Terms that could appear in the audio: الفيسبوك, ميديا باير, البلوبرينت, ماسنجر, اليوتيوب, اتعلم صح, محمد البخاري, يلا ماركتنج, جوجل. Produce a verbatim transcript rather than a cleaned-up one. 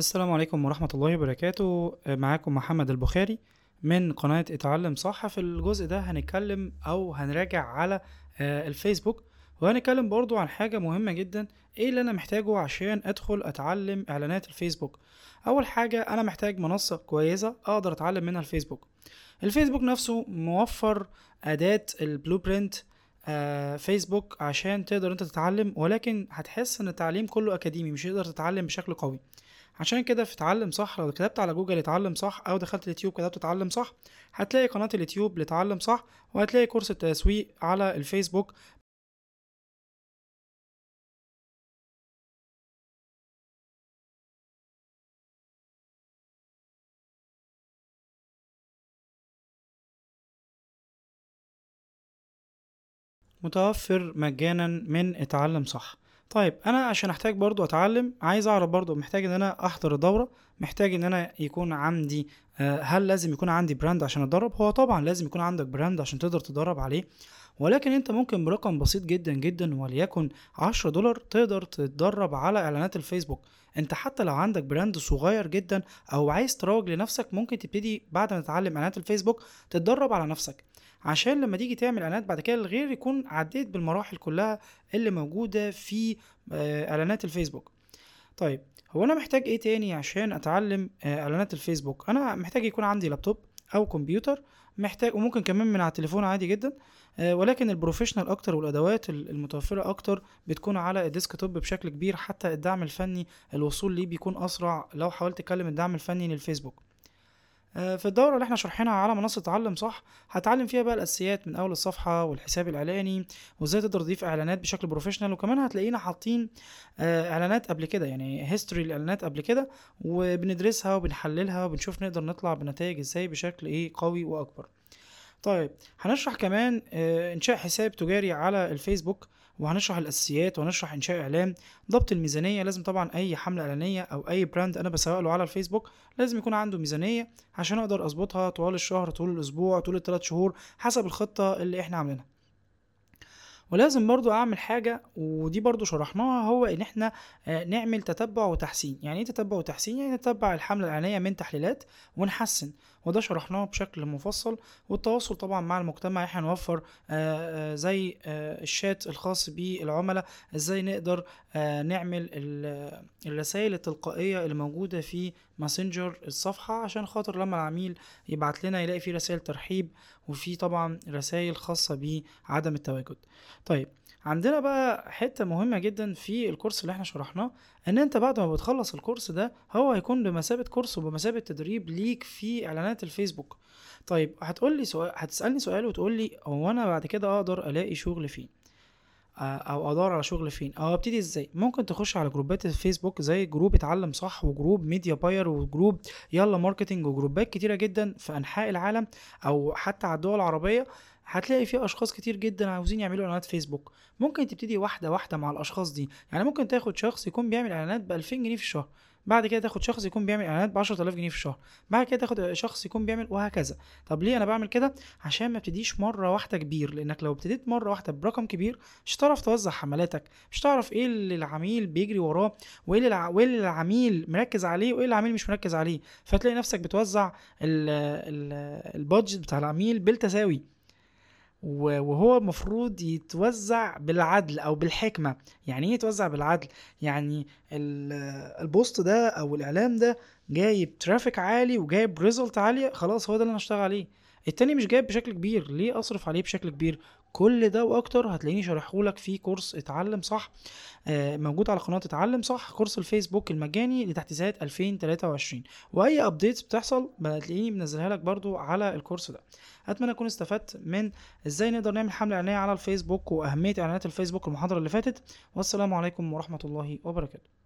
السلام عليكم ورحمة الله وبركاته. معاكم محمد البخاري من قناة اتعلم صح. في الجزء ده هنتكلم او هنراجع على الفيسبوك، وهنتكلم برضو عن حاجة مهمة جدا، ايه اللي انا محتاجه عشان ادخل اتعلم اعلانات الفيسبوك. اول حاجة انا محتاج منصة كويسة اقدر اتعلم منها الفيسبوك. الفيسبوك نفسه موفر اداة البلوبرينت آه فيسبوك عشان تقدر انت تتعلم، ولكن هتحس ان التعليم كله اكاديمي، مش هتقدر تتعلم بشكل قوي. عشان كده في اتعلم صح، لو كتبت على جوجل اتعلم صح او دخلت اليوتيوب كتبت اتعلم صح، هتلاقي قناة اليوتيوب لتعلم صح، وهتلاقي كورس التسويق على الفيسبوك. متوفر مجانا من اتعلم صح. طيب انا عشان احتاج برضو اتعلم، عايز اعرف برضو، محتاج ان انا احضر الدورة، محتاج ان انا يكون عندي، هل لازم يكون عندي براند عشان اتدرب؟ هو طبعا لازم يكون عندك براند عشان تقدر تدرب عليه، ولكن انت ممكن برقم بسيط جدا جدا وليكن عشرة دولار تقدر تتدرب على اعلانات الفيسبوك. انت حتى لو عندك براند صغير جدا او عايز تروج لنفسك، ممكن تبتدي بعد ما تتعلم اعلانات الفيسبوك تتدرب على نفسك، عشان لما تيجي تعمل اعلانات بعد كده الغير يكون عديت بالمراحل كلها اللي موجودة في اعلانات الفيسبوك. طيب هو انا محتاج ايه تاني عشان اتعلم اعلانات الفيسبوك؟ انا محتاج يكون عندي لابتوب او كمبيوتر، محتاج وممكن كمان من على التليفون عادي جدا، ولكن البروفيشنال اكتر والادوات المتوفره اكتر بتكون على الديسكتوب بشكل كبير. حتى الدعم الفني الوصول ليه بيكون اسرع لو حاولت تكلم الدعم الفني للفيسبوك. في الدوره اللي احنا شرحناها على منصه اتعلم صح هتعلم فيها بقى الاساسيات من اول الصفحه والحساب الاعلاني، وازاي تقدر تضيف اعلانات بشكل بروفيشنال، وكمان هتلاقينا حاطين اعلانات قبل كده، يعني هيستوري الاعلانات قبل كده، وبندرسها وبنحللها وبنشوف نقدر نطلع بنتائج ازاي بشكل ايه قوي واكبر. طيب هنشرح كمان انشاء حساب تجاري على الفيسبوك، وهنشرح الاساسيات، وهنشرح انشاء اعلان، ضبط الميزانيه. لازم طبعا اي حمله اعلانيه او اي براند انا بسوق له على الفيسبوك لازم يكون عنده ميزانيه عشان اقدر اظبطها طوال الشهر، طول الاسبوع، طول الثلاث شهور، حسب الخطه اللي احنا عاملينها. ولازم برضو اعمل حاجه ودي برضو شرحناها، هو ان احنا نعمل تتبع وتحسين. يعني ايه تتبع وتحسين؟ يعني نتبع الحمله الاعلانيه من تحليلات ونحسن، وده شرحناه بشكل مفصل. والتواصل طبعا مع المجتمع، احنا نوفر زي الشات الخاص بالعملاء، ازاي نقدر نعمل الرسائل التلقائيه اللي موجوده في ماسنجر الصفحه، عشان خاطر لما العميل يبعت لنا يلاقي فيه رسائل ترحيب، وفي طبعا رسائل خاصه بعدم التواجد. طيب عندنا بقى حته مهمه جدا في الكورس اللي احنا شرحناه، ان انت بعد ما بتخلص الكورس ده هو هيكون بمثابه كورس وبمثابه تدريب ليك في اعلانات الفيسبوك. طيب هتقول لي سؤال، هتسالني سؤال وتقول لي هو انا بعد كده اقدر الاقي شغل فين، او ادور على شغل فين، او ابتدي ازاي؟ ممكن تخش على جروبات الفيسبوك زي جروب اتعلم صح، وجروب ميديا باير، وجروب يلا ماركتنج، وجروبات كتيره جدا في انحاء العالم او حتى على الدول العربيه. هتلاقي فيه اشخاص كتير جدا عاوزين يعملوا اعلانات فيسبوك. ممكن تبتدي واحده واحده مع الاشخاص دي، يعني ممكن تاخد شخص يكون بيعمل اعلانات ب ألفين جنيه في الشهر، بعد كده تاخد شخص يكون بيعمل اعلانات ب عشرة آلاف جنيه في الشهر، بعد كده تاخد شخص يكون بيعمل، وهكذا. طب ليه انا بعمل كده؟ عشان ما ابتديش مره واحده كبير، لانك لو ابتديت مره واحده برقم كبير مش هتعرف توزع حملاتك، مش هتعرف ايه اللي العميل بيجري وراه، وايه اللي العميل مركز عليه، وايه اللي العميل مش مركز عليه، فتلاقي نفسك بتوزع البادجت بتاع العميل بالتساوي، وهو المفروض يتوزع بالعدل او بالحكمه. يعني ايه يتوزع بالعدل؟ يعني البوست ده او الاعلان ده جايب ترافيك عالي وجايب ريزلت عاليه، خلاص هو ده اللي انا هشتغل عليه. التاني مش جايب بشكل كبير، ليه اصرف عليه بشكل كبير؟ كل ده واكتر هتلاقيني شارحهولك في كورس اتعلم صح موجود على قناه اتعلم صح، كورس الفيسبوك المجاني لتحت سنه ألفين وثلاثة وعشرين، واي ابديتس بتحصل هتلاقيني منزلها لك برضو على الكورس ده. اتمنى اكون استفدت من ازاي نقدر نعمل حمله اعلانيه على الفيسبوك واهميه اعلانات الفيسبوك، المحاضره اللي فاتت. والسلام عليكم ورحمه الله وبركاته.